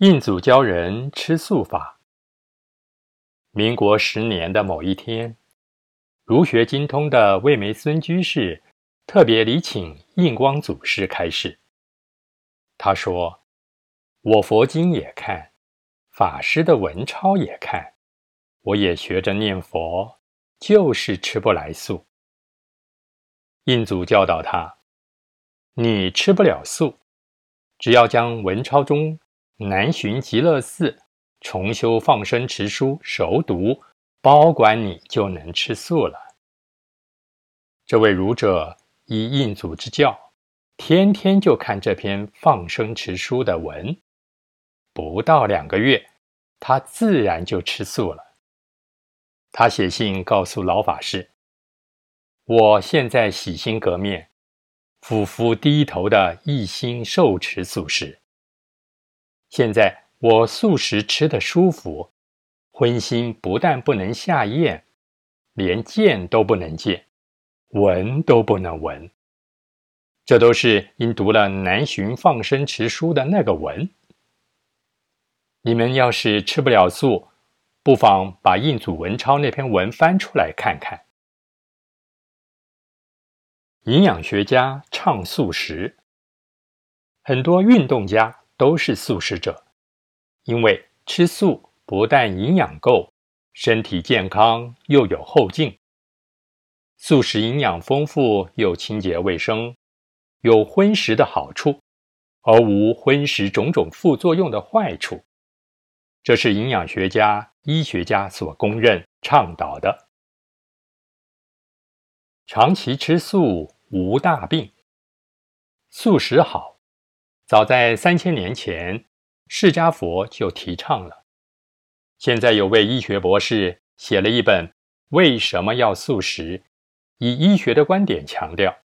印祖教人吃素法。民国10年的某一天，儒学精通的魏梅孙居士特别礼请印光祖师开示。他说：“我佛经也看，法师的文钞也看，我也学着念佛，就是吃不来素。”印祖教导他：“你吃不了素，只要将文钞中南巡极乐寺重修放生持书熟读，包管你就能吃素了。”这位儒者依印祖之教，天天就看这篇放生持书的文，不到2个月，他自然就吃素了。他写信告诉老法师：“我现在洗心革面，俯伏低头的一心受持素食。现在我素食吃得舒服，荤腥不但不能下咽，连见都不能见，闻都不能闻。这都是因读了南巡放生持书的那个文。你们要是吃不了素，不妨把印祖文钞那篇文翻出来看看。”营养学家倡素食，很多运动家都是素食者，因为吃素不但营养够，身体健康又有后劲。素食营养丰富又清洁卫生，有荤食的好处，而无荤食种种副作用的坏处。这是营养学家、医学家所公认倡导的。长期吃素无大病，素食好。早在3000年前，释迦佛就提倡了。现在有位医学博士写了一本《为什么要素食》，以医学的观点强调，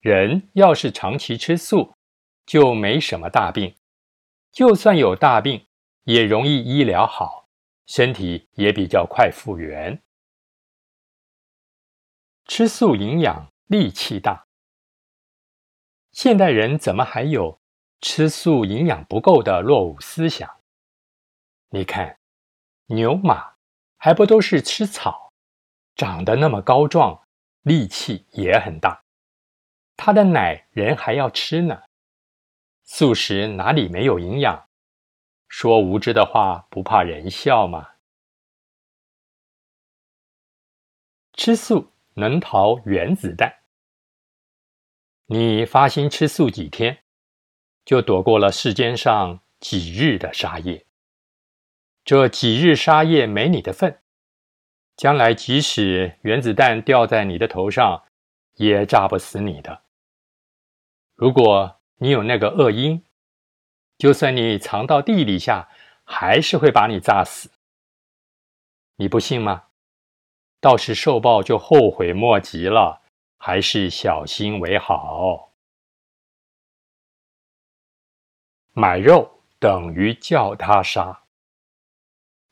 人要是长期吃素，就没什么大病；就算有大病，也容易医疗好，身体也比较快复原。吃素营养力气大，现代人怎么还有吃素营养不够的落伍思想？你看，牛马还不都是吃草，长得那么高壮，力气也很大，它的奶人还要吃呢。素食哪里没有营养？说无知的话不怕人笑吗？吃素能逃原子弹。你发心吃素几天，就躲过了世间上几日的杀业。这几日杀业没你的份，将来即使原子弹掉在你的头上，也炸不死你的。如果你有那个恶因，就算你藏到地底下，还是会把你炸死。你不信吗？到时受报就后悔莫及了，还是小心为好。买肉等于叫他杀。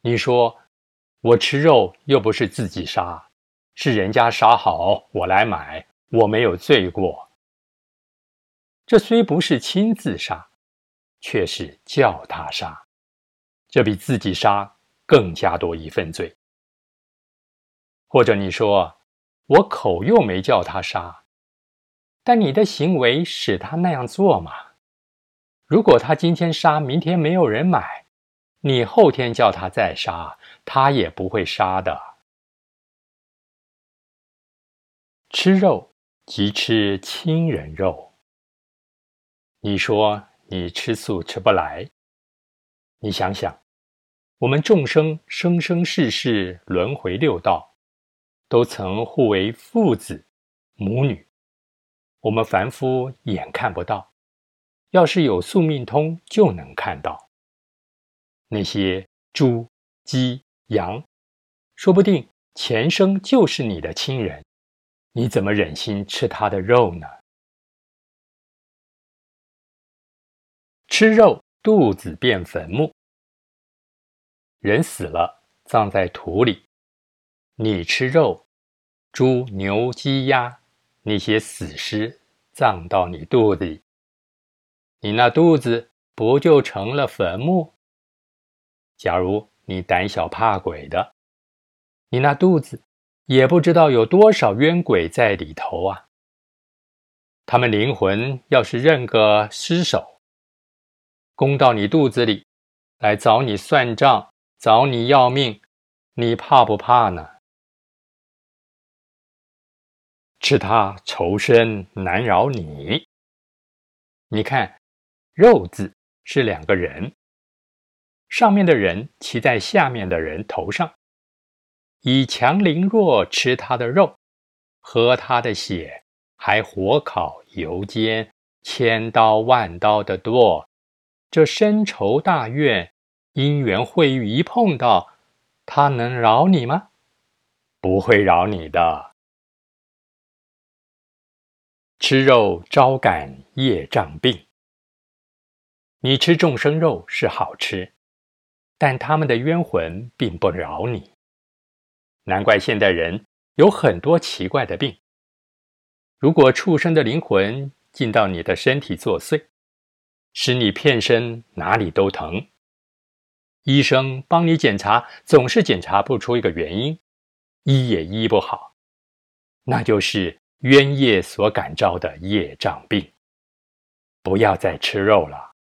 你说，我吃肉又不是自己杀，是人家杀好，我来买，我没有罪过。这虽不是亲自杀，却是叫他杀，这比自己杀更加多一份罪。或者你说，我口又没叫他杀，但你的行为使他那样做嘛。如果他今天杀，明天没有人买，你后天叫他再杀，他也不会杀的。吃肉即吃亲人肉。你说你吃素吃不来，你想想，我们众生生生世世轮回6道，都曾互为父子、母女，我们凡夫眼看不到，要是有宿命通就能看到。那些猪、鸡、羊，说不定前生就是你的亲人，你怎么忍心吃他的肉呢？吃肉肚子变坟墓。人死了葬在土里，你吃肉，猪、牛、鸡、鸭，那些死尸葬到你肚子里，你那肚子不就成了坟墓？假如你胆小怕鬼的，你那肚子也不知道有多少冤鬼在里头啊！他们灵魂要是认个尸首，攻到你肚子里，来找你算账，找你要命，你怕不怕呢？是他仇深难扰你。你看，肉字是两个人，上面的人骑在下面的人头上，以强凌弱吃他的肉，喝他的血，还火烤油煎，千刀万刀的剁。这深仇大怨，因缘会遇一碰到，他能饶你吗？不会饶你的。吃肉招感业障病。你吃众生肉是好吃，但他们的冤魂并不饶你。难怪现代人有很多奇怪的病。如果畜生的灵魂进到你的身体作祟，使你遍身哪里都疼，医生帮你检查，总是检查不出一个原因，医也医不好，那就是冤业所感召的业障病。不要再吃肉了。